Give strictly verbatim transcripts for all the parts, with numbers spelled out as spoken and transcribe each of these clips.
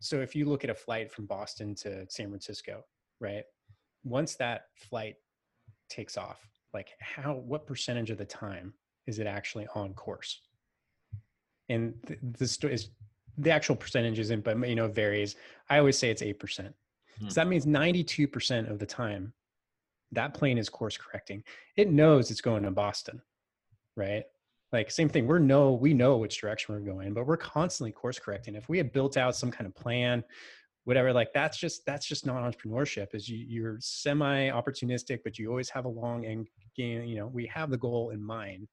So if you look at a flight from Boston to San Francisco, right? Once that flight takes off, like how, what percentage of the time is it actually on course? And th- this is the actual percentage isn't, but you know, varies. I always say it's eight percent. Mm-hmm. So that means ninety-two percent of the time that plane is course correcting. It knows it's going to Boston, right? Like same thing. We're no, we know which direction we're going, but we're constantly course correcting. If we had built out some kind of plan, whatever, like that's just, that's just not entrepreneurship. Is you, you're semi opportunistic, but you always have a long end game. You know, we have the goal in mind,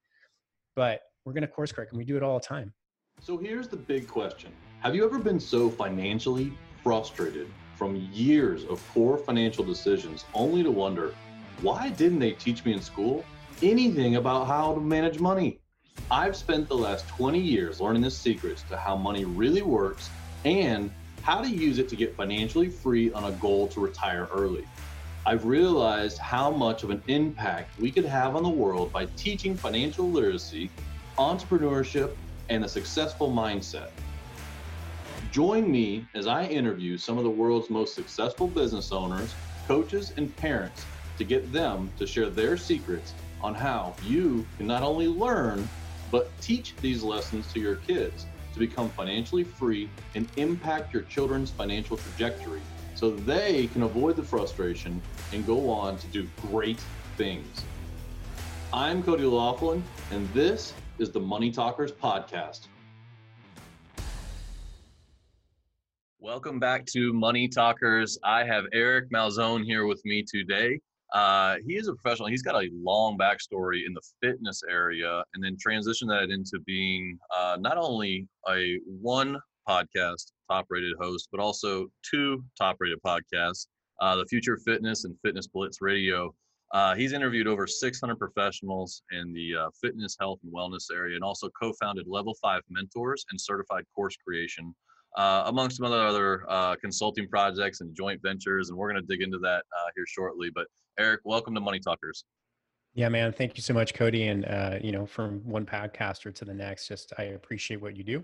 but we're going to course correct, and we do it all the time. So here's the big question. Have you ever been so financially frustrated from years of poor financial decisions only to wonder, why didn't they teach me in school anything about how to manage money? I've spent the last twenty years learning the secrets to how money really works and how to use it to get financially free on a goal to retire early. I've realized how much of an impact we could have on the world by teaching financial literacy, entrepreneurship, and a successful mindset. Join me as I interview some of the world's most successful business owners, coaches, and parents to get them to share their secrets on how you can not only learn, but teach these lessons to your kids to become financially free and impact your children's financial trajectory so they can avoid the frustration and go on to do great things. I'm Cody Laughlin, and this is the Money Talkers Podcast. Welcome back to Money Talkers. I have Eric Malzone here with me today. Uh, he is a professional. He's got a long backstory in the fitness area and then transitioned that into being uh, not only a one podcast top-rated host, but also two top-rated podcasts, uh, the Future Fitness and Fitness Blitz Radio. Uh, he's interviewed over six hundred professionals in the uh, fitness, health, and wellness area, and also co-founded Level Five Mentors and Certified Course Creation, uh, amongst some other uh, consulting projects and joint ventures. And we're going to dig into that uh, here shortly. But Eric, welcome to Money Talkers. Yeah, man. Thank you so much, Cody. And, uh, you know, from one podcaster to the next, just I appreciate what you do.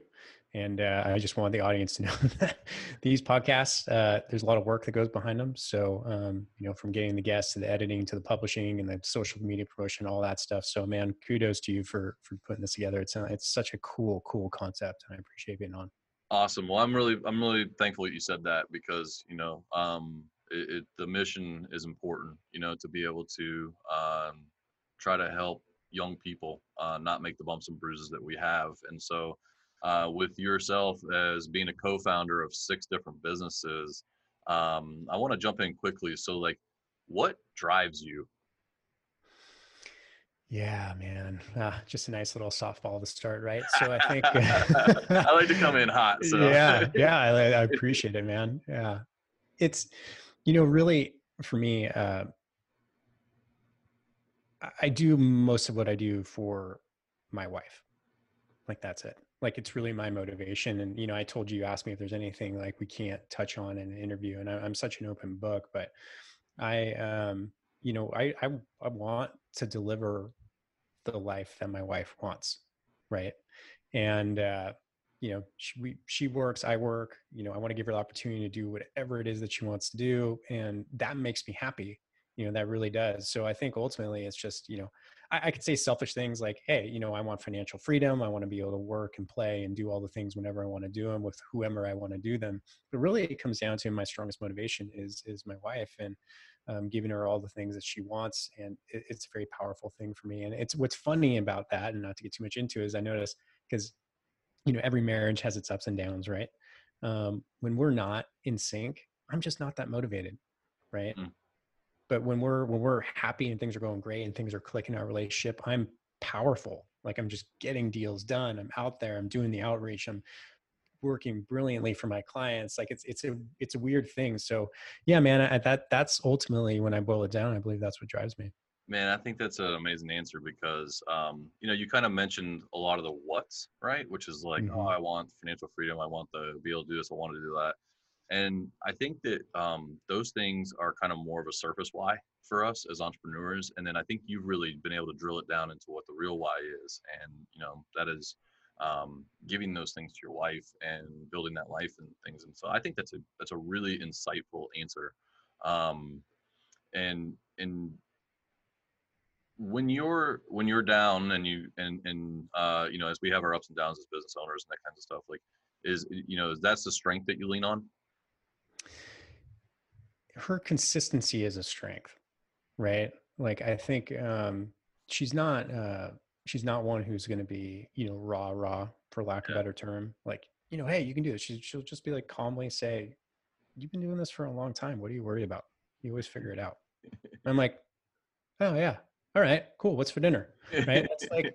And uh, I just want the audience to know that these podcasts, uh, there's a lot of work that goes behind them. So, um, you know, from getting the guests to the editing to the publishing and the social media promotion, all that stuff. So, man, kudos to you for for putting this together. It's, uh, it's such a cool, cool concept. And I appreciate being on. Awesome. Well, I'm really, I'm really thankful that you said that because, you know, um, It, it, the mission is important, you know, to be able to um, try to help young people uh, not make the bumps and bruises that we have. And so uh, with yourself as being a co-founder of six different businesses, um, I want to jump in quickly. So like, what drives you? Yeah, man. Uh, just a nice little softball to start, right? So I think I like to come in hot. So. Yeah, yeah, I, I appreciate it, man. Yeah, it's. You know, really for me, uh, I do most of what I do for my wife. Like that's it. Like it's really my motivation. And, you know, I told you, you asked me if there's anything like we can't touch on in an interview, and I, I'm such an open book, but I, um, you know, I, I, I want to deliver the life that my wife wants. Right. And, uh, you know, she, we, she works, I work, you know, I want to give her the opportunity to do whatever it is that she wants to do. And that makes me happy. You know, that really does. So I think ultimately it's just, you know, I, I could say selfish things like, hey, you know, I want financial freedom. I want to be able to work and play and do all the things whenever I want to do them with whoever I want to do them. But really it comes down to my strongest motivation is, is my wife and um, giving her all the things that she wants. And it, it's a very powerful thing for me. And it's what's funny about that, and not to get too much into it, is I notice because you know, every marriage has its ups and downs, right? Um, when we're not in sync, I'm just not that motivated, right? Mm. But when we're when we're happy and things are going great and things are clicking in our relationship, I'm powerful. Like I'm just getting deals done. I'm out there. I'm doing the outreach. I'm working brilliantly for my clients. Like it's it's a it's a weird thing. So yeah, man, I, that that's ultimately when I boil it down, I believe that's what drives me. Man, I think that's an amazing answer because, um, you know, you kind of mentioned a lot of the what's, right? Which is like, mm-hmm. oh, I want financial freedom. I want to be able to do this. I want to do that. And I think that um, those things are kind of more of a surface why for us as entrepreneurs. And then I think you've really been able to drill it down into what the real why is. And, you know, that is um, giving those things to your wife and building that life and things. And so I think that's a, that's a really insightful answer. Um, and, and when you're, when you're down and you, and, and, uh, you know, as we have our ups and downs as business owners and that kinds of stuff, like is, you know, that's the strength that you lean on. Her consistency is a strength, right? Like, I think, um, she's not, uh, she's not one who's going to be, you know, rah, rah, for lack of a better term, like, you know, hey, you can do this. She, she'll just be like, calmly say, you've been doing this for a long time. What are you worried about? You always figure it out. I'm like, oh yeah. All right, cool. What's for dinner? Right. That's like,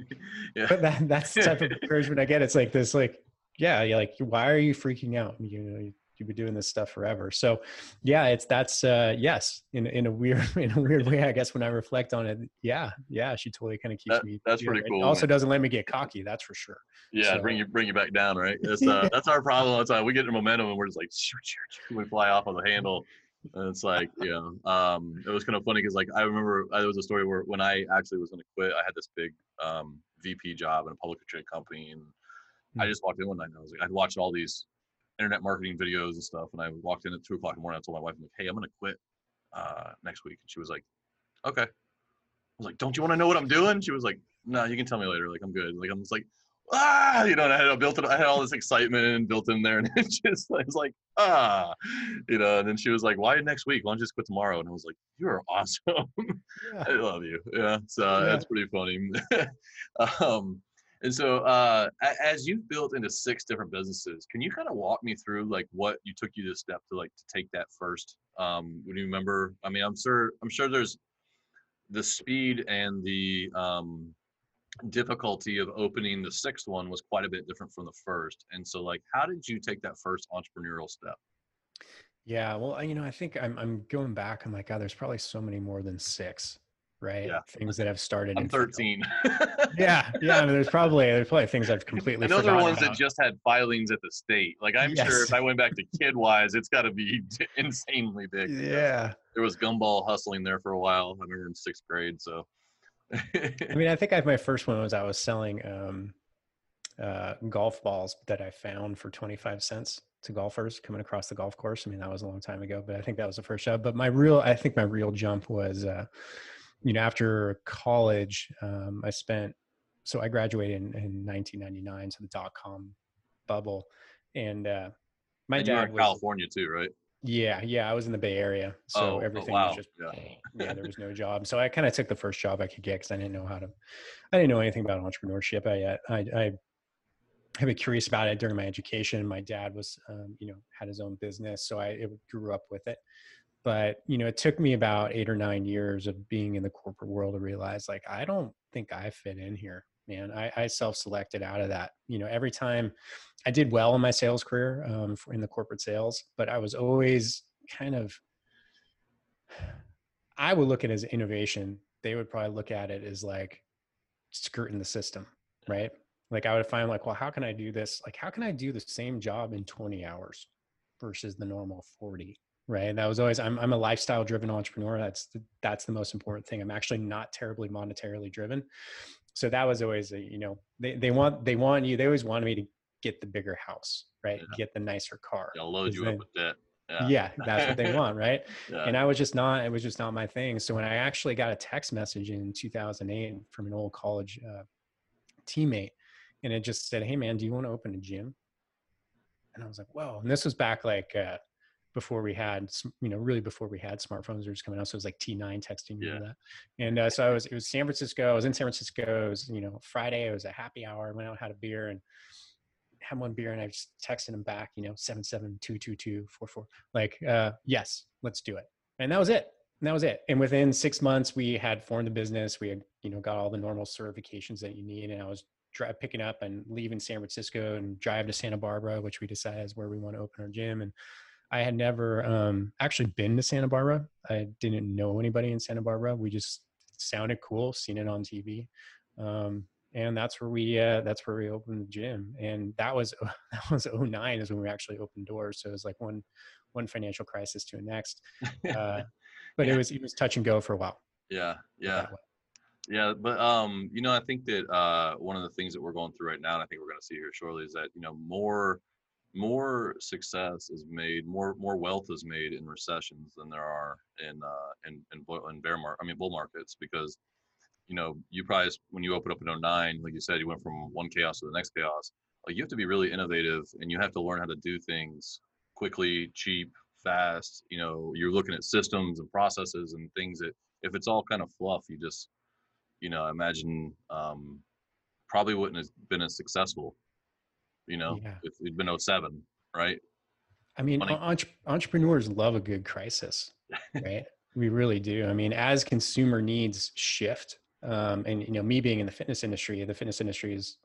yeah. But that, that's the type of encouragement I get. It's like this, like, yeah, you're like, why are you freaking out? You know, you, you've been doing this stuff forever. So yeah, it's, that's uh yes. In, in a weird, in a weird way, I guess when I reflect on it. Yeah. Yeah. She totally kind of keeps that, me. That's pretty cool. It also doesn't let me get cocky. That's for sure. Yeah. So. Bring you, bring you back down. Right. That's uh, that's our problem. That's how we get into momentum and we're just like, shoot, shoot, shoot, we fly off on the handle. And it's like, you know, um, it was kind of funny because, like, I remember there was a story where when I actually was going to quit, I had this big um, V P job in a publicly traded company, and mm-hmm. I just walked in one night and I was like, I'd watched all these internet marketing videos and stuff, and I walked in at two o'clock in the morning. I told my wife, I'm like, "Hey, I'm going to quit uh, next week," and she was like, "Okay." I was like, "Don't you want to know what I'm doing?" She was like, "No, you can tell me later. Like, I'm good." Like, I'm just like, ah, you know, and I had a built in, I had all this excitement built in there, and it just, I was like, ah, you know, and then she was like, why next week? Why don't you just quit tomorrow? And I was like, you're awesome. Yeah. I love you. Yeah. So yeah. That's pretty funny. um, and so, uh, as you've built into six different businesses, can you kind of walk me through like what you took you to step to like to take that first? Um, would you remember? I mean, I'm sure, I'm sure there's the speed and the, um, difficulty of opening the sixth one was quite a bit different from the first. And so like, how did you take that first entrepreneurial step? Yeah, well, you know, I think I'm I'm going back. I'm like, God, there's probably so many more than six, right? Yeah. Things that I've started. I'm thirteen. yeah. Yeah. I mean, there's probably, there's probably things I've completely and those forgotten are ones about. That just had filings at the state. Like I'm yes. sure if I went back to KidWise, it's gotta be insanely big. Yeah. You know? There was Gumball Hustling there for a while. I remember in sixth grade. So I mean, I think I, my first one was I was selling um, uh, golf balls that I found for twenty-five cents to golfers coming across the golf course. I mean, that was a long time ago, but I think that was the first job. But my real, I think my real jump was, uh, you know, after college, um, I spent, so I graduated in, in nineteen ninety-nine, so the dot-com bubble. And uh, my and dad you were in was, California too, right? Yeah. Yeah. I was in the Bay Area. So oh, everything oh, wow. was just, yeah. yeah, there was no job. So I kind of took the first job I could get because I didn't know how to, I didn't know anything about entrepreneurship. I, I, I, I was curious about it during my education. My dad was, um, you know, had his own business. So I it grew up with it, but you know, it took me about eight or nine years of being in the corporate world to realize like, I don't think I fit in here, man. I, I self-selected out of that. You know, every time I did well in my sales career um, in the corporate sales, but I was always kind of, I would look at it as innovation. They would probably look at it as like skirting the system, right? Like I would find like, well, how can I do this? Like, how can I do the same job in twenty hours versus the normal forty? Right. And that was always, I'm, I'm a lifestyle driven entrepreneur. That's the, that's the most important thing. I'm actually not terribly monetarily driven. So that was always a, you know, they, they want, they want you, they always wanted me to get the bigger house, right? Yeah. Get the nicer car. They'll load you then, up with that. Yeah. yeah. That's what they want. Right. Yeah. And I was just not, it was just not my thing. So when I actually got a text message in two thousand eight from an old college uh, teammate, and it just said, hey man, do you want to open a gym? And I was like, whoa. And this was back like, uh, before we had, you know, really before we had smartphones, they were just coming out. So it was like T nine texting, yeah. that. And uh, so I was, it was San Francisco. I was in San Francisco. It was, you know, Friday, it was a happy hour. I went out, had a beer and had one beer and I just texted him back, you know, seven seven two two two four four. Like, uh, yes, let's do it. And that was it. And that was it. And within six months we had formed the business. We had, you know, got all the normal certifications that you need. And I was drive, picking up and leaving San Francisco and drive to Santa Barbara, which we decided is where we want to open our gym. And I had never um, actually been to Santa Barbara. I didn't know anybody in Santa Barbara. We just sounded cool, seen it on T V, um, and that's where we uh, that's where we opened the gym. And that was that was oh nine is when we actually opened doors. So it was like one one financial crisis to the next, uh, but yeah. it was it was touch and go for a while. Yeah, yeah. Yeah, but um, you know, I think that uh, one of the things that we're going through right now, and I think we're going to see here shortly, is that you know more more success is made, more more wealth is made in recessions than there are in uh, in in, bull, in bear market. I mean bull markets, because you know you probably when you opened up in oh nine, like you said, you went from one chaos to the next chaos. Like you have to be really innovative, and you have to learn how to do things quickly, cheap, fast. You know, you're looking at systems and processes and things that if it's all kind of fluff, you just you know, I imagine um, probably wouldn't have been as successful, you know, yeah. if it'd been oh seven, right? I mean, entre- entrepreneurs love a good crisis, right? We really do. I mean, as consumer needs shift, um, and, you know, me being in the fitness industry, the fitness industry is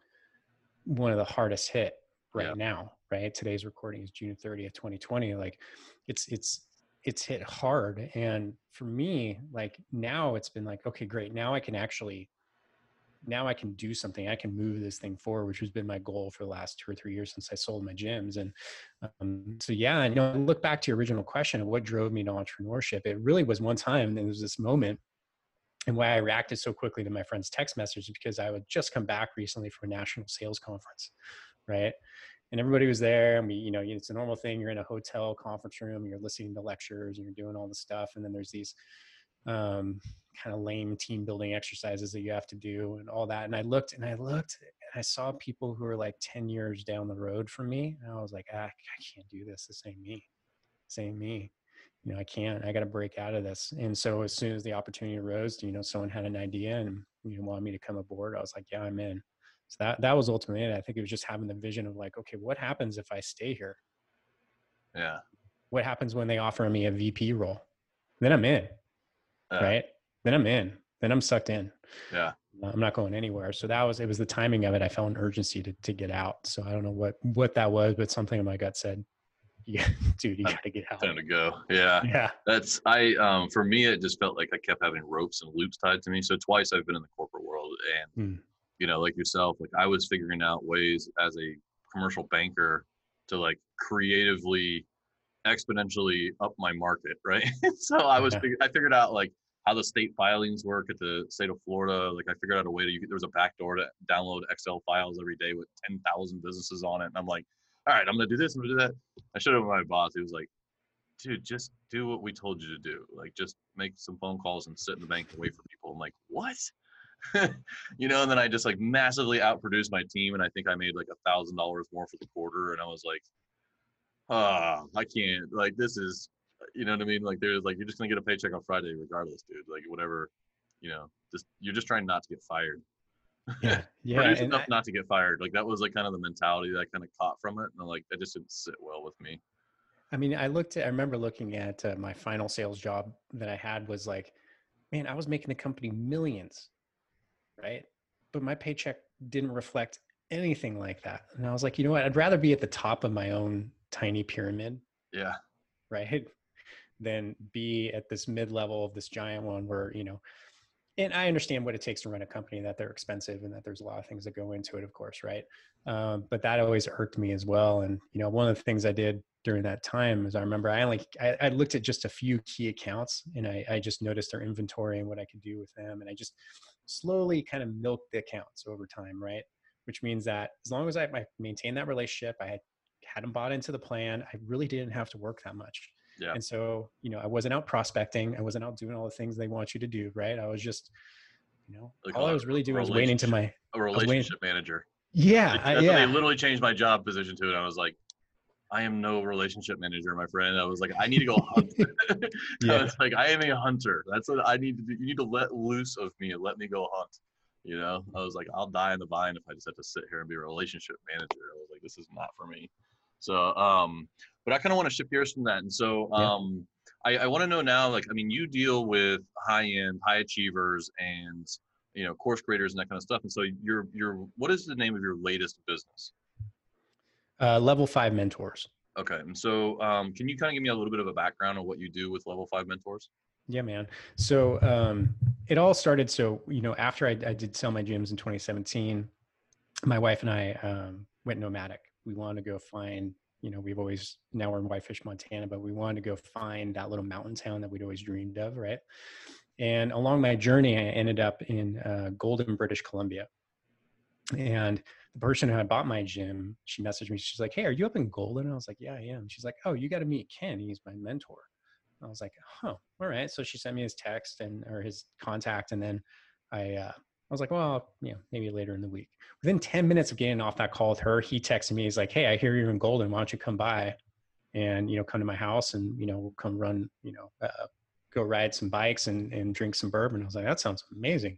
one of the hardest hit right yeah. now, right? Today's recording is June thirtieth, twenty twenty. Like it's, it's, it's hit hard. And for me, like now it's been like, okay, great. Now I can actually, now I can do something. I can move this thing forward, which has been my goal for the last two or three years since I sold my gyms. And um, so, yeah, you know, look back to your original question of what drove me to entrepreneurship. It really was one time, there was this moment, and why I reacted so quickly to my friend's text message, because I would just come back recently from a national sales conference, right? And everybody was there, and we, you know, it's a normal thing. You're in a hotel conference room, you're listening to lectures, and you're doing all the stuff. And then there's these um, kind of lame team building exercises that you have to do and all that. And I looked and I looked and I saw people who were like ten years down the road from me. And I was like, ah, I can't do this. This ain't me. This ain't me. You know, I can't, I got to break out of this. And so as soon as the opportunity arose, you know, someone had an idea and you know, wanted me to come aboard. I was like, yeah, I'm in. So that, that was ultimately it. I think it was just having the vision of like, okay, what happens if I stay here? Yeah. What happens when they offer me a V P role? Then I'm in, uh, right? Then I'm in, then I'm sucked in. Yeah. I'm not going anywhere. So that was, it was the timing of it. I felt an urgency to to get out. So I don't know what, what that was, but something in my gut said, yeah, dude, you gotta get out. Time to go. Yeah. Yeah. That's, I, um, for me, it just felt like I kept having ropes and loops tied to me. So twice I've been in the corporate world, and mm. you know, like yourself, like I was figuring out ways as a commercial banker to like creatively, exponentially up my market, right? So I was, yeah. I figured out like how the state filings work at the state of Florida. Like I figured out a way to, there was a back door to download Excel files every day with ten thousand businesses on it. And I'm like, all right, I'm going to do this, I'm going to do that. I showed it to my boss. He was like, dude, just do what we told you to do. Like just make some phone calls and sit in the bank and wait for people. I'm like, what? You know, and then I just like massively outproduced my team, and I think I made like a thousand dollars more for the quarter. And I was like, ah, oh, I can't. Like this is, you know what I mean? Like there's like you're just gonna get a paycheck on Friday regardless, dude. Like whatever, you know. Just you're just trying not to get fired. Yeah, yeah. Produce enough I, not to get fired. Like that was like kind of the mentality that I kind of caught from it, and like that just didn't sit well with me. I mean, I looked at. I remember looking at uh, my final sales job that I had was like, man, I was making the company millions. Right. But my paycheck didn't reflect anything like that. And I was like, you know what? I'd rather be at the top of my own tiny pyramid. Yeah. Right. Than be at this mid level of this giant one where, you know, and I understand what it takes to run a company, that they're expensive and that there's a lot of things that go into it, of course. Right. Um, but that always irked me as well. And, you know, one of the things I did during that time is I remember I only, I, I looked at just a few key accounts, and I, I just noticed their inventory and what I could do with them. And I just slowly kind of milk the accounts over time, right? Which means that as long as I, I maintained that relationship, I had, hadn't bought into the plan, I really didn't have to work that much. Yeah. And so, you know, I wasn't out prospecting. I wasn't out doing all the things they want you to do, right? I was just, you know, like all I was really doing was waiting to my- A relationship manager. Yeah. Like, I, yeah. They literally changed my job position to it. I was like, I am no relationship manager, my friend. I was like, I need to go hunt. Yeah. I was like, I am a hunter. That's what I need to do. You need to let loose of me and let me go hunt. You know, I was like, I'll die in the vine if I just have to sit here and be a relationship manager. I was like, this is not for me. So, um, but I kind of want to shift gears from that. And so um, yeah. I, I want to know now, like, I mean, you deal with high-end, high achievers and, you know, course creators and that kind of stuff. And so you're, you're, what is the name of your latest business? Uh, Level Five Mentors. Okay. And so um, can you kind of give me a little bit of a background on what you do with Level Five Mentors? Yeah, man. So um, it all started. So, you know, after I, I did sell my gyms in twenty seventeen, my wife and I um, went nomadic. We wanted to go find, you know, we've always, now we're in Whitefish, Montana, but we wanted to go find that little mountain town that we'd always dreamed of. Right. And along my journey, I ended up in uh, Golden, British Columbia. And the person who had bought my gym, she messaged me. She's like, "Hey, are you up in Golden?" And I was like, "Yeah, I am." She's like, "Oh, you got to meet Ken. He's my mentor." And I was like, "Oh, all right." So she sent me his text and or his contact, and then I uh, I was like, "Well, you know, maybe later in the week." Within ten minutes of getting off that call with her, he texted me. He's like, "Hey, I hear you're in Golden. Why don't you come by, and you know, come to my house, and you know, we'll come run, you know." Uh, go ride some bikes and, and drink some bourbon. I was like, that sounds amazing.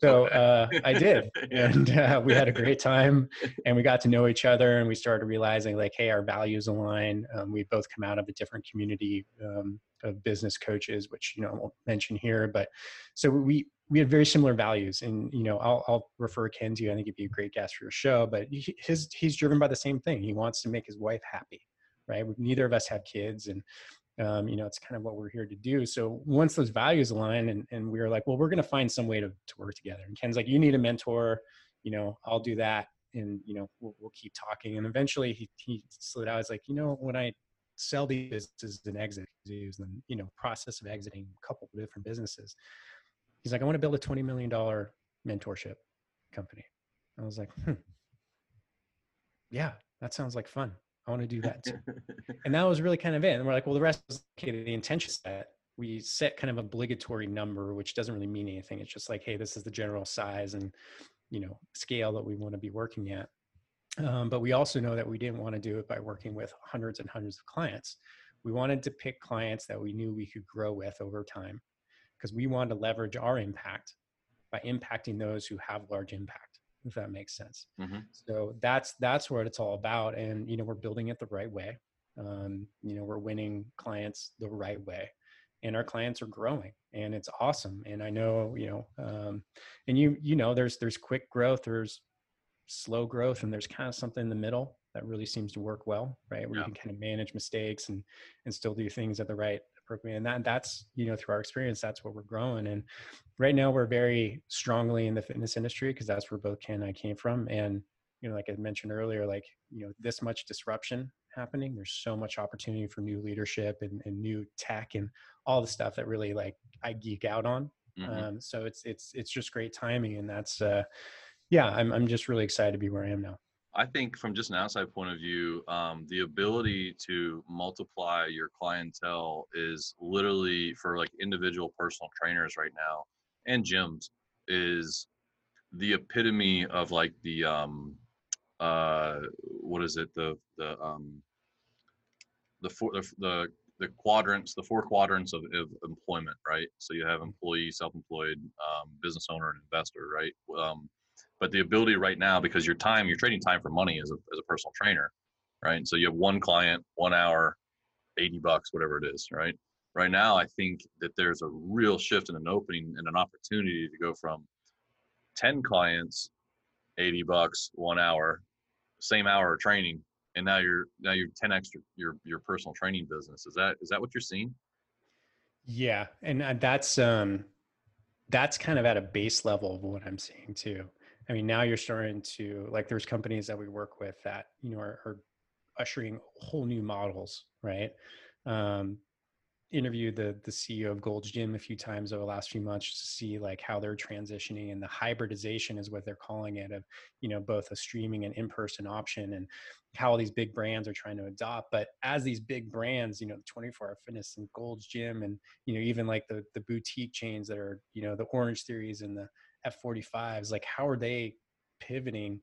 So uh, I did. And uh, we had a great time and we got to know each other and we started realizing like, hey, our values align. Um, we both come out of a different community um, of business coaches, which, you know, I won't mention here, but so we, we had very similar values and, you know, I'll, I'll refer Ken to you. I think he'd be a great guest for your show, but he, his, he's driven by the same thing. He wants to make his wife happy, right? Neither of us have kids and, Um, you know, it's kind of what we're here to do. So once those values align and, and we were like, well, we're going to find some way to, to work together. And Ken's like, you need a mentor, you know, I'll do that. And, you know, we'll, we'll keep talking. And eventually he, he slid out. He's like, you know, when I sell these businesses and exit, and the, you know, process of exiting a couple of different businesses. He's like, I want to build a twenty million dollars mentorship company. I was like, hmm, yeah, that sounds like fun. I want to do that too. And that was really kind of it. And we're like, well, the rest is okay, the intention set. We set kind of obligatory number, which doesn't really mean anything. It's just like, hey, this is the general size and, you know, scale that we want to be working at. Um, but we also know that we didn't want to do it by working with hundreds and hundreds of clients. We wanted to pick clients that we knew we could grow with over time because we wanted to leverage our impact by impacting those who have large impact. If that makes sense. Mm-hmm. So that's, that's what it's all about. And, you know, we're building it the right way. Um, you know, we're winning clients the right way and our clients are growing and it's awesome. And I know, you know, um, and you, you know, there's, there's quick growth, there's slow growth, and there's kind of something in the middle that really seems to work well, right? Where yeah. you can kind of manage mistakes and, and still do things at the right appropriate. And that that's, you know, through our experience, that's what we're growing. And right now we're very strongly in the fitness industry because that's where both Ken and I came from. And, you know, like I mentioned earlier, like, you know, this much disruption happening, there's so much opportunity for new leadership and, and new tech and all the stuff that really like I geek out on. Mm-hmm. Um, so it's, it's, it's just great timing. And that's, uh, yeah, I'm, I'm just really excited to be where I am now. I think from just an outside point of view, um, the ability to multiply your clientele is literally for like individual personal trainers right now and gyms is the epitome of like the, um, uh, what is it? The, the, um, the, four, the, the, the quadrants, the four quadrants of, of employment, right? So you have employee, self-employed, um, business owner and investor, right? Um, But the ability right now, because your time, you're trading time for money as a, as a personal trainer, right? And so you have one client, one hour, eighty bucks, whatever it is, right? Right now, I think that there's a real shift and an opening and an opportunity to go from ten clients, eighty bucks, one hour, same hour of training. And now you're, now you're ten X your, your personal training business. Is that, is that what you're seeing? Yeah. And that's, um, that's kind of at a base level of what I'm seeing too. I mean, now you're starting to, like, there's companies that we work with that, you know, are, are ushering whole new models, right? Um, interviewed the the C E O of Gold's Gym a few times over the last few months to see like how they're transitioning, and the hybridization is what they're calling it of, you know, both a streaming and in-person option and how all these big brands are trying to adopt. But as these big brands, you know, the twenty-four hour fitness and Gold's Gym and, you know, even like the the boutique chains that are, you know, the Orange Theories and the F forty-fives, like how are they pivoting?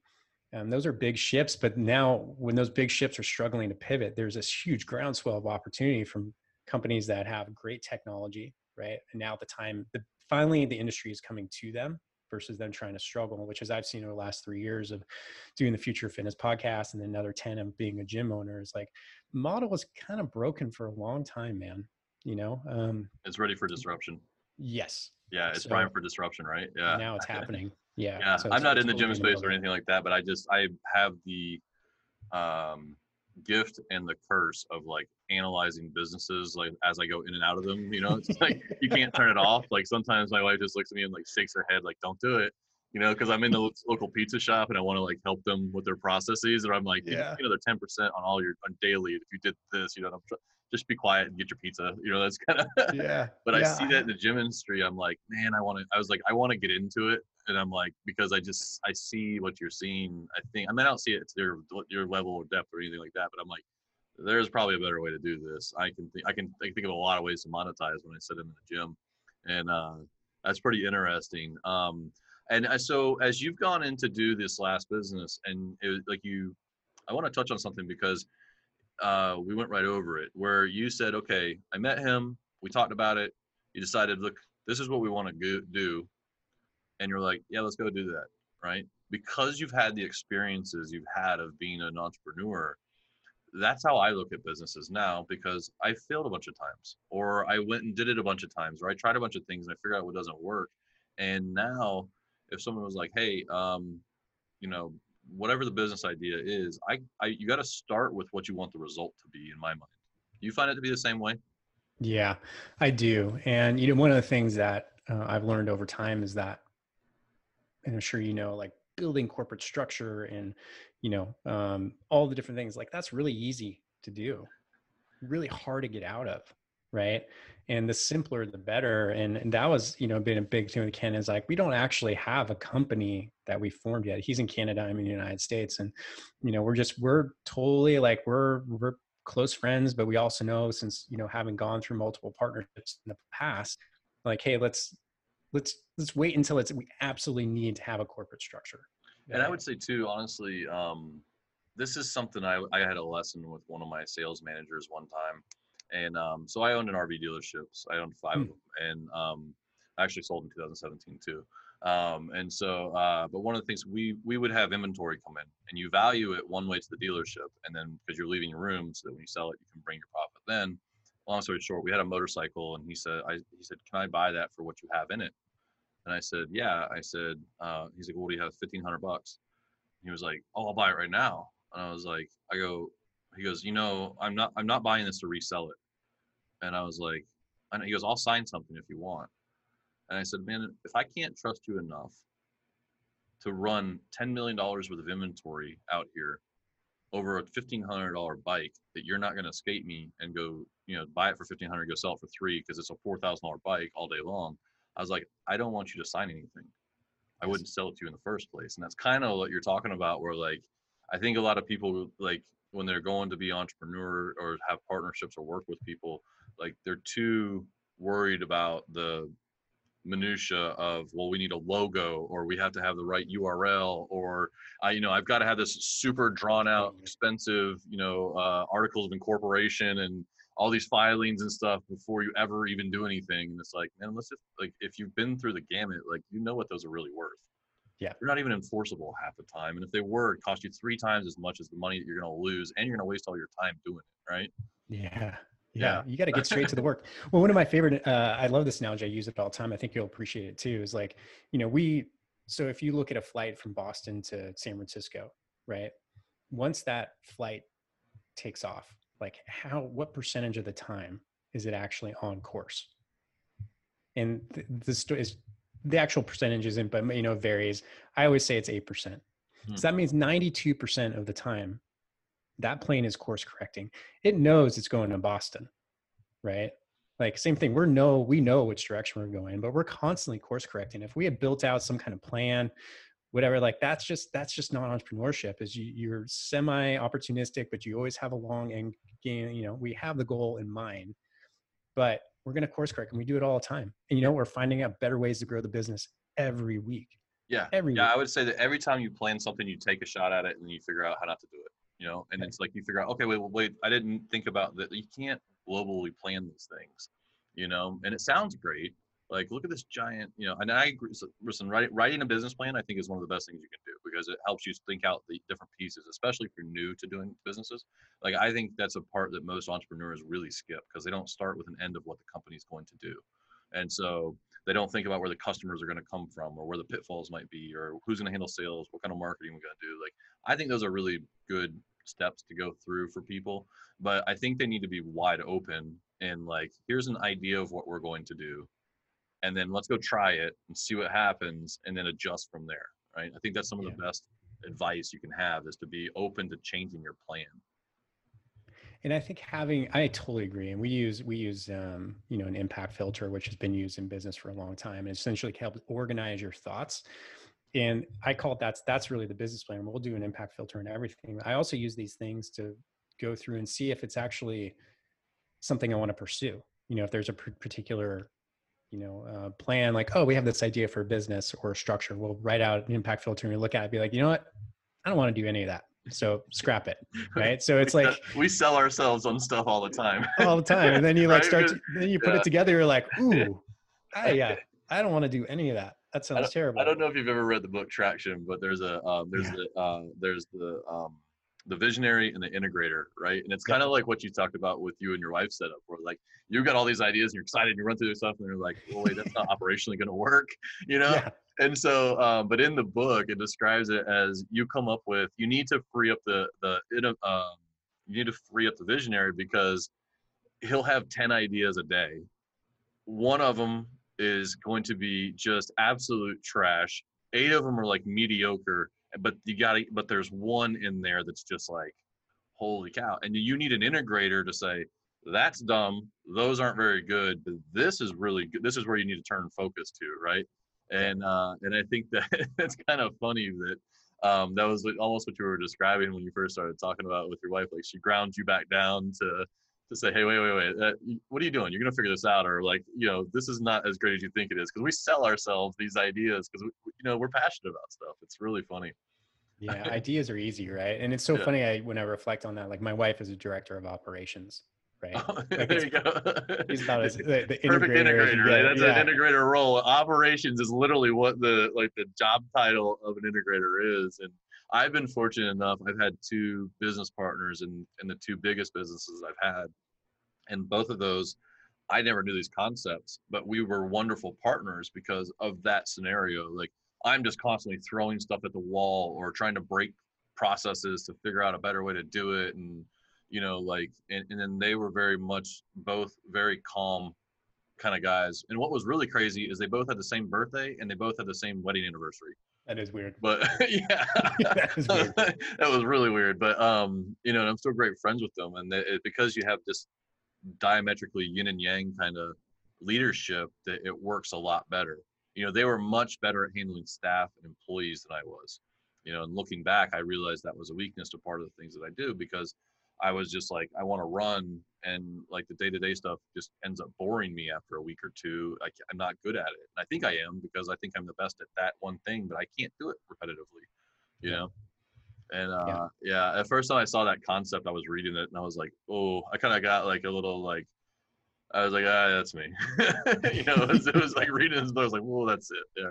Um, those are big ships, but now when those big ships are struggling to pivot, there's this huge groundswell of opportunity from companies that have great technology, right? And now the time, the, finally the industry is coming to them versus them trying to struggle, which is I've seen over the last three years of doing the Future Fitness podcast and then another ten of being a gym owner is like, model was kind of broken for a long time, man. You know, um, it's ready for disruption. Yes. Yeah. It's so, prime for disruption, right? Yeah. Now it's happening. Yeah. yeah. So I'm not in the gym space or anything like that, but I just, I have the, um, gift and the curse of like analyzing businesses like as I go in and out of them, you know. It's like you can't turn it off. Like sometimes my wife just looks at me and like shakes her head like, don't do it, you know, because I'm in the local pizza shop and I want to like help them with their processes, and I'm like, yeah, you know, they're ten percent on all your on daily if you did this, you know. I'm just be quiet and get your pizza. You know, that's kind of, yeah. But yeah. I see that in the gym industry. I'm like, man, I want to, I was like, I want to get into it. And I'm like, because I just, I see what you're seeing. I think, I mean, I don't see it to your, your level or depth or anything like that, but I'm like, there's probably a better way to do this. I can think, I can I think of a lot of ways to monetize when I sit in the gym. And uh, that's pretty interesting. Um, and I, so as you've gone in to do this last business and it was like you, I want to touch on something because uh, we went right over it where you said, okay, I met him. We talked about it. You decided, look, this is what we want to do. And you're like, yeah, let's go do that. Right. Because you've had the experiences you've had of being an entrepreneur. That's how I look at businesses now, because I failed a bunch of times, or I went and did it a bunch of times, or I tried a bunch of things and I figured out what doesn't work. And now if someone was like, hey, um, you know, whatever the business idea is, I, I you got to start with what you want the result to be in my mind. Do you find it to be the same way? Yeah, I do. And, you know, one of the things that uh, I've learned over time is that, and I'm sure, you know, like building corporate structure and, you know, um, all the different things, like that's really easy to do, really hard to get out of. Right. And the simpler, the better. And, and that was, you know, been a big thing with Ken is like, we don't actually have a company that we formed yet. He's in Canada. I'm in the United States. And, you know, we're just, we're totally like, we're, we're close friends, but we also know since, you know, having gone through multiple partnerships in the past, like, hey, let's, let's, let's wait until it's, we absolutely need to have a corporate structure. And I would say too, honestly, um, this is something I, I had a lesson with one of my sales managers one time. And um, so I owned an R V dealership. So I owned five mm. of them, and um, I actually sold in two thousand seventeen too. Um, and so, uh, but one of the things we, we would have inventory come in and you value it one way to the dealership. And then because you're leaving your room so that when you sell it, you can bring your profit. Then long story short, we had a motorcycle and he said, I, he said, can I buy that for what you have in it? And I said, yeah, I said, uh, he's like, well, do you have fifteen hundred bucks? And he was like, oh, I'll buy it right now. And I was like, I go, he goes, you know, I'm not, I'm not buying this to resell it. And I was like, and he goes, I'll sign something if you want. And I said, man, if I can't trust you enough to run ten million dollars worth of inventory out here over a fifteen hundred dollar bike that you're not going to escape me and go, you know, buy it for fifteen hundred, go sell it for three. Cause it's a four thousand dollar bike all day long. I was like, I don't want you to sign anything. I wouldn't sell it to you in the first place. And that's kind of what you're talking about where like, I think a lot of people like when they're going to be entrepreneur or have partnerships or work with people, like they're too worried about the minutia of, well, we need a logo or we have to have the right U R L or I, you know, I've got to have this super drawn out, expensive, you know, uh, articles of incorporation and all these filings and stuff before you ever even do anything. And it's like, man, let's just like, if you've been through the gamut, like, you know what those are really worth. Yeah. They're not even enforceable half the time. And if they were, it cost you three times as much as the money that you're going to lose and you're going to waste all your time doing it. Right. Yeah. Yeah. yeah. You got to get straight to the work. Well, one of my favorite, uh, I love this analogy. I use it all the time. I think you'll appreciate it too. Is like, you know, we, so if you look at a flight from Boston to San Francisco, right? Once that flight takes off, like how, what percentage of the time is it actually on course? And th- this is the actual percentage isn't, but you know, it varies. I always say it's eight percent. Mm-hmm. So that means ninety-two percent of the time that plane is course correcting. It knows it's going to Boston, right? Like same thing. We're no, we know which direction we're going, but we're constantly course correcting. If we had built out some kind of plan, whatever, like that's just, that's just not entrepreneurship is you, you're semi opportunistic, but you always have a long end game. You know, we have the goal in mind, but we're going to course correct and we do it all the time. And you know, we're finding out better ways to grow the business every week. Yeah. Every yeah. Week. I would say that every time you plan something, you take a shot at it and you figure out how not to do it, you know? And okay. It's like, you figure out, okay, wait, wait, wait, I didn't think about that. You can't globally plan these things, you know? And it sounds great. Like, look at this giant, you know, and I agree. So, listen, writing, writing a business plan, I think is one of the best things you can do because it helps you think out the different pieces, especially if you're new to doing businesses. Like, I think that's a part that most entrepreneurs really skip because they don't start with an end of what the company's going to do. And so they don't think about where the customers are going to come from or where the pitfalls might be or who's going to handle sales, what kind of marketing we're going to do. Like, I think those are really good steps to go through for people, but I think they need to be wide open and like, here's an idea of what we're going to do. And then let's go try it and see what happens and then adjust from there, right? I think that's some of yeah. the best advice you can have is to be open to changing your plan. And I think having, I totally agree. And we use, we use, um, you know, an impact filter, which has been used in business for a long time, and essentially helps organize your thoughts. And I call it, that's, that's really the business plan. We'll do an impact filter and everything. I also use these things to go through and see if it's actually something I want to pursue. You know, if there's a particular, you know, uh, plan, like, oh, we have this idea for a business or a structure, we'll write out an impact filter and we look at it and be like, you know what? I don't want to do any of that. So scrap it. Right. So it's like, we sell ourselves on stuff all the time, all the time. And then you like start, to, then you put yeah. it together. You're like, ooh, I, yeah, I don't want to do any of that. That sounds I terrible. I don't know if you've ever read the book Traction, but there's a, um, there's yeah. the, uh, there's the, um, the visionary and the integrator, right? And it's kind of yeah. like what you talked about with you and your wife setup, where like you've got all these ideas and you're excited and you run through this stuff and you're like, well, wait, that's not operationally going to work, you know? Yeah. And so, uh, but in the book, it describes it as you come up with, you need to free up the, the, uh, you need to free up the visionary, because he'll have ten ideas a day. One of them is going to be just absolute trash. Eight of them are like mediocre, but you gotta, but there's one in there that's just like, holy cow. And you need an integrator to say, that's dumb. Those aren't very good, but this is really good. This is where you need to turn focus to, right? And uh, and I think that it's kind of funny that um, that was almost what you were describing when you first started talking about it with your wife. Like she grounds you back down to to say, hey, wait, wait, wait, uh, what are you doing? You're gonna figure this out, or like, you know, this is not as great as you think it is, because we sell ourselves these ideas because you know we're passionate about stuff. It's really funny. Yeah, ideas are easy, right? And it's so yeah. funny I, when I reflect on that. Like my wife is a director of operations. Right. Oh, like there you go. He's about as, the, the perfect integrator, integrator, right? That's yeah. an integrator role. Operations is literally what the like the job title of an integrator is. And I've been fortunate enough. I've had two business partners in, in the two biggest businesses I've had. And both of those, I never knew these concepts, but we were wonderful partners because of that scenario. Like I'm just constantly throwing stuff at the wall or trying to break processes to figure out a better way to do it. And you know, like, and, and then they were very much both very calm kind of guys. And what was really crazy is they both had the same birthday and they both had the same wedding anniversary. That is weird. But yeah, that, is weird. That was really weird. But, um, you know, and I'm still great friends with them. And they, it, because you have this diametrically yin and yang kind of leadership, that it works a lot better. You know, they were much better at handling staff and employees than I was, you know, and looking back, I realized that was a weakness to part of the things that I do, because I was just like, I want to run, and like the day-to-day stuff just ends up boring me after a week or two. I, I'm not good at it. And I think I am, because I think I'm the best at that one thing, but I can't do it repetitively, you know? And uh, yeah, at first time I saw that concept, I was reading it and I was like, oh, I kind of got like a little like, I was like, ah, that's me. You know, it was, it was like reading this, but I was like, whoa, that's it. Yeah.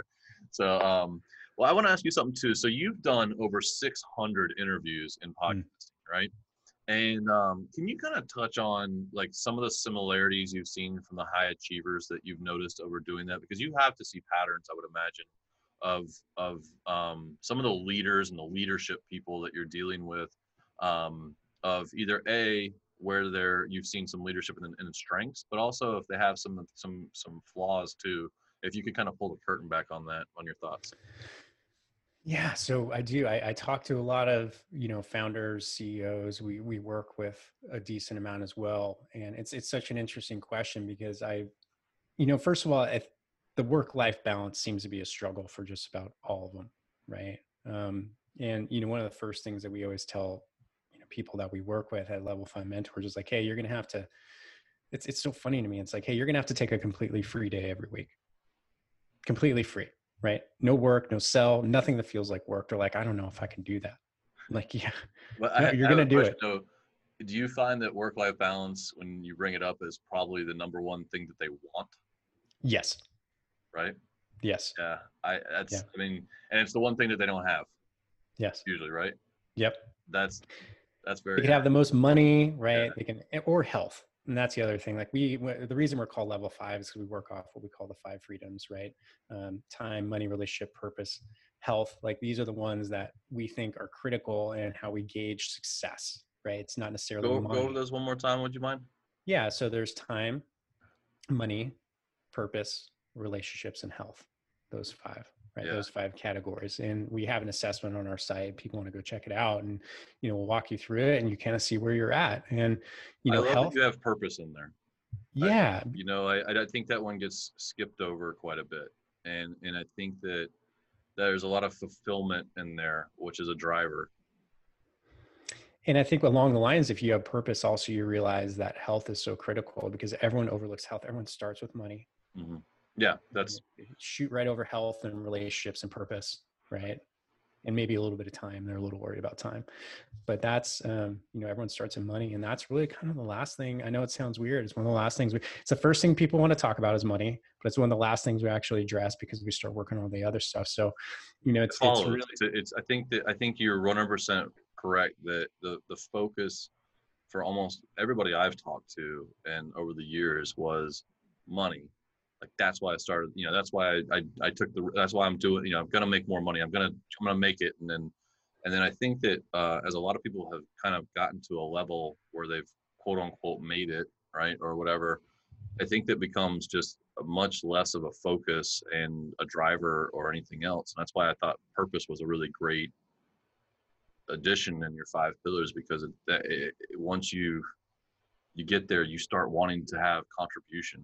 So, um, well, I want to ask you something too. So you've done over six hundred interviews in podcasting, mm. right? And um, can you kind of touch on like some of the similarities you've seen from the high achievers that you've noticed over doing that? Because you have to see patterns, I would imagine, of of um, some of the leaders and the leadership people that you're dealing with, um, of either A, where they're you've seen some leadership and in, in strengths, but also if they have some some some flaws too. If you could kind of pull the curtain back on that, on your thoughts. Yeah, so I do. I, I talk to a lot of, you know, founders, C E Os. We we work with a decent amount as well, and it's it's such an interesting question, because I, you know, first of all, if the work-life balance seems to be a struggle for just about all of them, right? Um, and you know, one of the first things that we always tell, you know, people that we work with at Level Five Mentors is like, hey, you're gonna have to. It's it's so funny to me. It's like, hey, you're gonna have to take a completely free day every week, completely free. Right? No work, no cell, nothing that feels like work. They're like, I don't know if I can do that. I'm like, yeah, well, no, I, you're I gonna do it. So, do you find that work-life balance, when you bring it up, is probably the number one thing that they want? Yes. Right? Yes. Yeah. I. That's. Yeah. I mean, and it's the one thing that they don't have. Yes. Usually, right? Yep. That's. That's very. They can have the most money, right? Yeah. They can, or health. And that's the other thing. Like we, the reason we're called Level Five is because we work off what we call the five freedoms, right? Um, time, money, relationship, purpose, health. Like these are the ones that we think are critical in how we gauge success, right? It's not necessarily Go, go over those one more time, would you mind? Yeah. So there's time, money, purpose, relationships, and health. Those five. right? Yeah. Those five categories. And we have an assessment on our site. People want to go check it out, and, you know, we'll walk you through it and you kind of see where you're at. And, you know, I love health, that you have purpose in there. Yeah. I, you know, I, I think that one gets skipped over quite a bit. And, and I think that there's a lot of fulfillment in there, which is a driver. And I think along the lines, if you have purpose, also you realize that health is so critical, because everyone overlooks health. Everyone starts with money. Mm-hmm. Yeah, that's shoot right over health and relationships and purpose, right? And maybe a little bit of time. They're a little worried about time, but that's, um, you know, everyone starts in money, and that's really kind of the last thing. I know it sounds weird. It's one of the last things. We, it's the first thing people want to talk about is money, but it's one of the last things we actually address, because we start working on the other stuff. So, you know, it's, it's, it's really, it's, it's, I think that, I think you're one hundred percent correct that the, the focus for almost everybody I've talked to and over the years was money. Like, that's why I started, you know, that's why I, I, I took the, that's why I'm doing, you know, I'm going to make more money. I'm going to, I'm going to make it. And then, and then I think that uh, as a lot of people have kind of gotten to a level where they've quote unquote made it, right, or whatever, I think that becomes just a much less of a focus and a driver or anything else. And that's why I thought purpose was a really great addition in your five pillars, because it, it, once you, you get there, you start wanting to have contribution.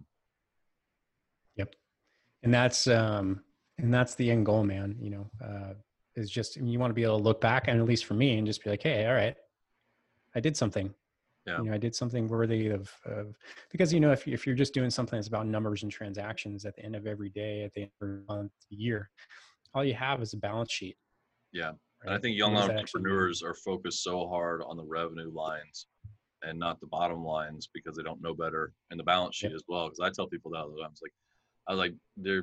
Yep. And that's, um, and that's the end goal, man, you know, uh, is just, you want to be able to look back, and at least for me, and just be like, hey, all right, I did something, yeah. You know, I did something worthy of, of, because, you know, if, if you're just doing something that's about numbers and transactions at the end of every day, at the end of a month, a year, all you have is a balance sheet. Yeah. Right? And I think young entrepreneurs actually- are focused so hard on the revenue lines and not the bottom lines, because they don't know better, and the balance sheet yep. as well. Cause I tell people that all the time, it's like, I was like,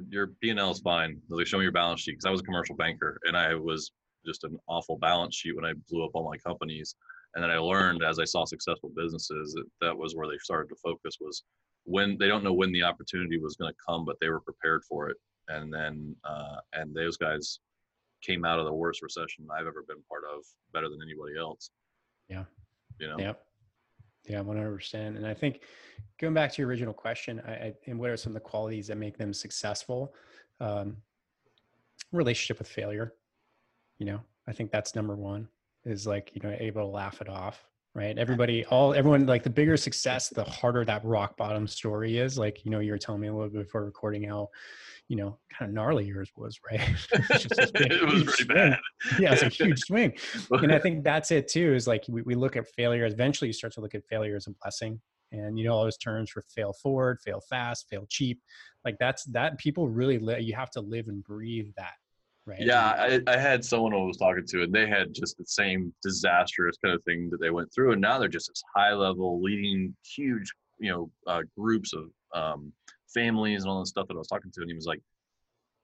your P and L is fine. I was like, show me your balance sheet. Because I was a commercial banker, and I was just an awful balance sheet when I blew up all my companies. And then I learned, as I saw successful businesses, that that was where they started to focus, was when they don't know when the opportunity was going to come, but they were prepared for it. And then, uh, and those guys came out of the worst recession I've ever been part of better than anybody else. Yeah. You know? Yep. Yeah, one hundred percent. And I think going back to your original question, I, I, and what are some of the qualities that make them successful? Um, relationship with failure, you know, I think that's number one, is like, you know, able to laugh it off, right? Everybody, all, everyone, like the bigger success, the harder that rock bottom story is. Like, you know, you were telling me a little bit before recording how, you know, kind of gnarly yours was, right? It was pretty bad. Yeah, it's a huge swing. And I think that's it too, is like, we, we look at failure, eventually you start to look at failure as a blessing. And you know, all those terms for fail forward, fail fast, fail cheap. Like that's, that people really, li- you have to live and breathe that. Right. Yeah, I, I had someone I was talking to, and they had just the same disastrous kind of thing that they went through, and now they're just this high level, leading huge, you know, uh, groups of um, families and all this stuff that I was talking to, and he was like,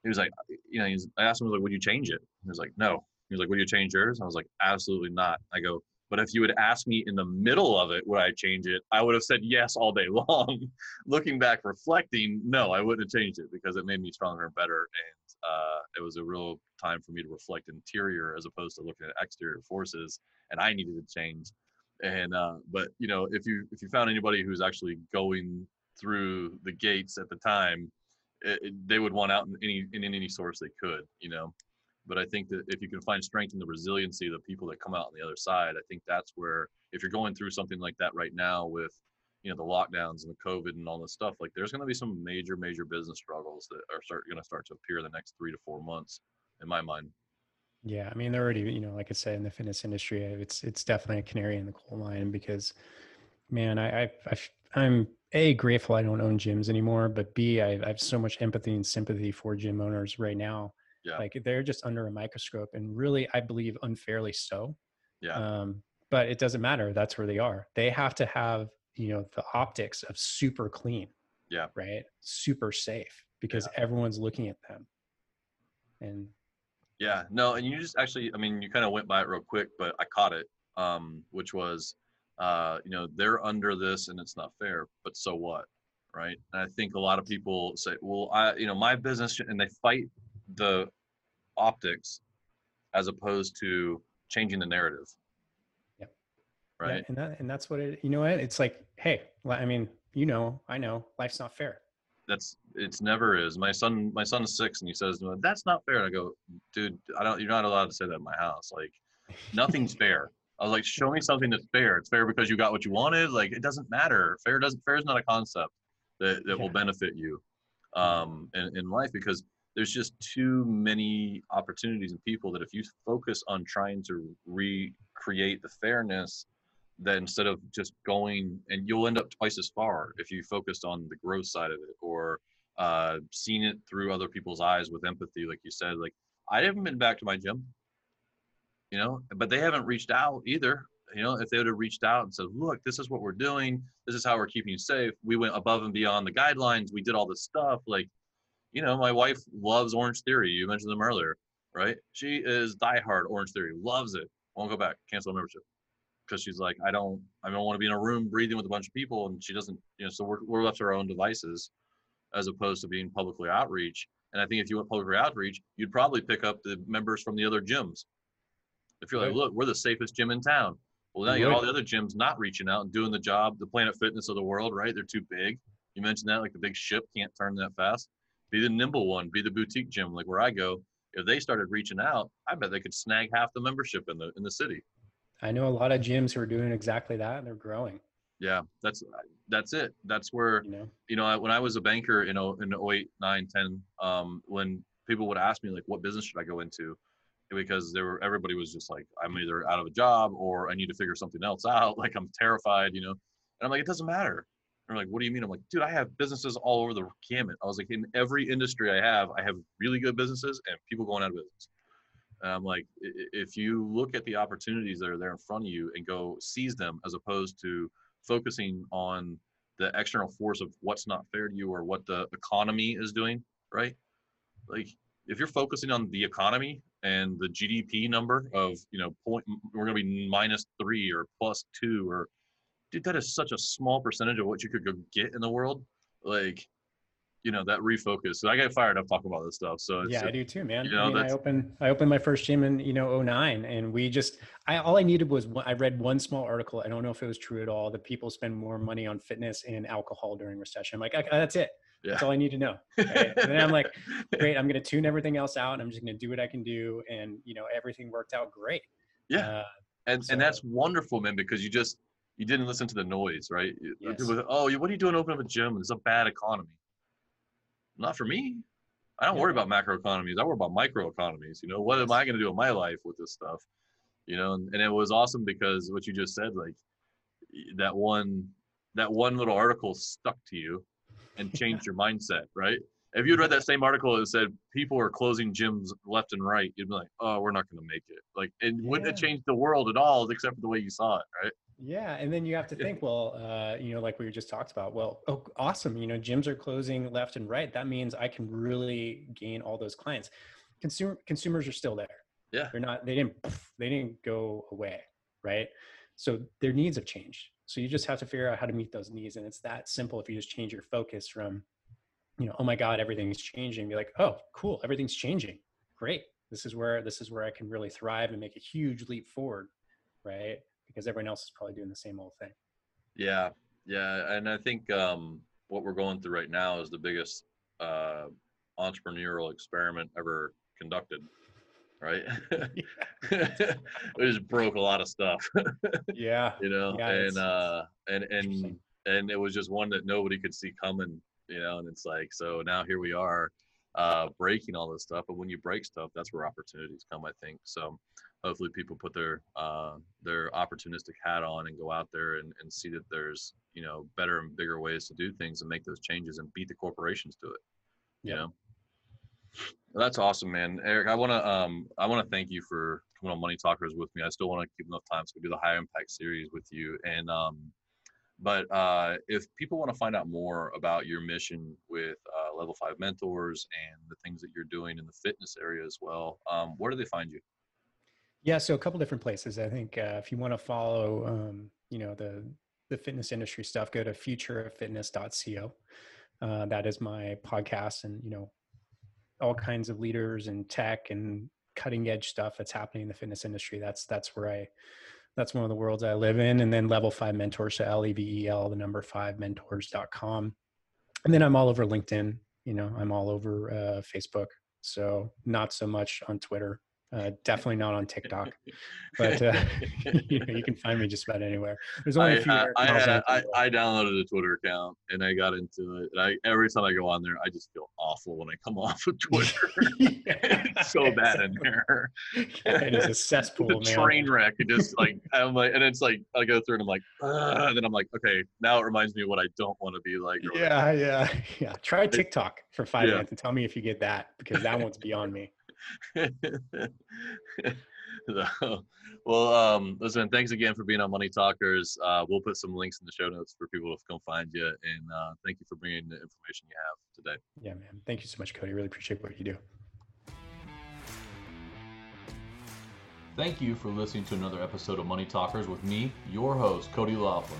he was like, you know, he was, I asked him, I was like, would you change it? He was like, no. He was like, would you change yours? I was like, absolutely not. I go, but if you had asked me in the middle of it, would I change it? I would have said yes all day long. Looking back, reflecting, no, I wouldn't have changed it, because it made me stronger and better. And Uh, it was a real time for me to reflect interior as opposed to looking at exterior forces, and I needed to change. And uh, but you know, if you if you found anybody who's actually going through the gates at the time, it, it, they would want out in any in any source they could, you know. But I think that if you can find strength in the resiliency of the people that come out on the other side, I think that's where, if you're going through something like that right now with, you know, the lockdowns and the COVID and all this stuff, like there's going to be some major, major business struggles that are start, going to start to appear in the next three to four months in my mind. Yeah. I mean, they're already, you know, like I said, in the fitness industry, it's, it's definitely a canary in the coal mine, because man, I, I, I I'm A, grateful I don't own gyms anymore, but B, I, I have so much empathy and sympathy for gym owners right now. Yeah. Like they're just under a microscope, and really, I believe unfairly so. Yeah. Um, but it doesn't matter. That's where they are. They have to have, you know, the optics of super clean, yeah, right, super safe, because yeah. everyone's looking at them. And yeah, no, and you just actually, I mean, you kind of went by it real quick, but I caught it, um, which was, uh, you know, they're under this and it's not fair, but so what, right? And I think a lot of people say, well, I, you know, my business, and they fight the optics as opposed to changing the narrative. Right. Yeah, and that, and that's what it, you know what, it's like, hey, I mean, you know, I know life's not fair. that's, it's never is. My son, my son's six and he says, no, that's not fair. And I go, dude, I don't, you're not allowed to say that in my house. Like nothing's fair. I was like, show me something that's fair. It's fair because you got what you wanted. Like, it doesn't matter. Fair doesn't, fair is not a concept that, that yeah. will benefit you um, in, in life, because there's just too many opportunities and people that if you focus on trying to recreate the fairness, then instead of just going, and you'll end up twice as far if you focused on the growth side of it, or uh, seeing it through other people's eyes with empathy. Like you said, like I haven't been back to my gym, you know, but they haven't reached out either. You know, if they would have reached out and said, look, this is what we're doing. This is how we're keeping you safe. We went above and beyond the guidelines. We did all this stuff. Like, you know, my wife loves Orange Theory. You mentioned them earlier, right? She is diehard Orange Theory, loves it. Won't go back, cancel membership. Because she's like, I don't, I don't want to be in a room breathing with a bunch of people. And she doesn't, you know, so we're, we're left to our own devices as opposed to being publicly outreach. And I think if you went publicly outreach, you'd probably pick up the members from the other gyms. If you're like, look, we're the safest gym in town. Well, now you got all the other gyms not reaching out and doing the job, the Planet Fitness of the world, right? They're too big. You mentioned that, like the big ship can't turn that fast. Be the nimble one, be the boutique gym, like where I go. If they started reaching out, I bet they could snag half the membership in the in the city. I know a lot of gyms who are doing exactly that, and they're growing. Yeah, that's that's it. That's where, you know, you know I, when I was a banker in, in oh eight, nine, ten, um, when people would ask me, like, what business should I go into? Because there were, everybody was just like, I'm either out of a job or I need to figure something else out. Like, I'm terrified, you know? And I'm like, it doesn't matter. They're like, what do you mean? I'm like, dude, I have businesses all over the gamut. I was like, in every industry I have, I have really good businesses and people going out of business. And I'm like, if you look at the opportunities that are there in front of you and go seize them, as opposed to focusing on the external force of what's not fair to you or what the economy is doing, right? Like, if you're focusing on the economy and the G D P number of, you know, point, we're going to be minus three or plus two or, dude, that is such a small percentage of what you could go get in the world. Like, you know, that refocus. So I got fired up talking about this stuff. So it's, yeah, I do too, man. You know, I, mean, I opened, I opened my first gym in, you know, oh nine, and we just, I, all I needed was one, I read one small article. I don't know if it was true at all, that people spend more money on fitness and alcohol during recession. I'm like, okay, that's it. Yeah. That's all I need to know. Right? And then I'm like, great, I'm going to tune everything else out, and I'm just going to do what I can do. And, you know, everything worked out great. Yeah. Uh, and, so, and that's wonderful, man, because you just, you didn't listen to the noise, right? Yes. People, oh, what are you doing? Open up a gym. It's a bad economy. Not for me. I don't yeah. worry about macroeconomies. I worry about microeconomies. You know, what am I going to do in my life with this stuff? You know, and, and it was awesome because what you just said, like that one, that one little article stuck to you and changed your mindset, right? If you'd read that same article that said people are closing gyms left and right, you'd be like, oh, we're not going to make it. Like, it yeah. wouldn't have changed the world at all, except for the way you saw it, right? Yeah. And then you have to think, well, uh, you know, like we just talked about, well, oh, awesome. You know, gyms are closing left and right. That means I can really gain all those clients. Consumer consumers are still there. Yeah. They're not, they didn't, they didn't go away. Right. So their needs have changed. So you just have to figure out how to meet those needs. And it's that simple. If you just change your focus from, you know, oh my God, everything's changing. Be like, oh, cool. Everything's changing. Great. This is where, this is where I can really thrive and make a huge leap forward. Right. Because everyone else is probably doing the same old thing. Yeah. Yeah. And I think um, what we're going through right now is the biggest uh, entrepreneurial experiment ever conducted. Right. We just broke a lot of stuff. Yeah. You know, yeah, and, uh, and, and, and it was just one that nobody could see coming, you know, and it's like, so now here we are uh, breaking all this stuff. But when you break stuff, that's where opportunities come, I think. So hopefully people put their uh, their opportunistic hat on and go out there and, and see that there's, you know, better and bigger ways to do things and make those changes and beat the corporations to it. You yeah. know, well, that's awesome, man. Eric, I want to um I want to thank you for coming on Money Talkers with me. I still want to keep enough time so we do the high impact series with you. And um, but uh, if people want to find out more about your mission with uh, Level Five Mentors and the things that you're doing in the fitness area as well, um, where do they find you? Yeah, so a couple different places. I think uh, if you want to follow, um, you know, the the fitness industry stuff, go to future of fitness dot co. Uh, that is my podcast, and you know, all kinds of leaders and tech and cutting edge stuff that's happening in the fitness industry. That's that's where I, that's one of the worlds I live in. And then Level Five Mentors, so L E V E L, the number five mentors dot com. And then I'm all over LinkedIn, you know, I'm all over uh, Facebook. So not so much on Twitter, uh, definitely not on TikTok, but uh, you know, you can find me just about anywhere. There's only I, a few. I, I, had, I, I downloaded a Twitter account and I got into it. And I, every time I go on there, I just feel awful when I come off of Twitter. It's so bad in there. Yeah, it is a cesspool, man. Train wreck. It just like I'm like, and it's like I go through and I'm like, uh, and then I'm like, okay, now it reminds me of what I don't want to be like. Or yeah, whatever. yeah, yeah. Try TikTok for five yeah. minutes and tell me if you get that, because that one's beyond me. So, well, um, listen, thanks again for being on Money Talkers. Uh, we'll put some links in the show notes for people to come find you. And uh, thank you for bringing the information you have today. Yeah, man. Thank you so much, Cody. Really appreciate what you do. Thank you for listening to another episode of Money Talkers with me, your host, Cody Laughlin.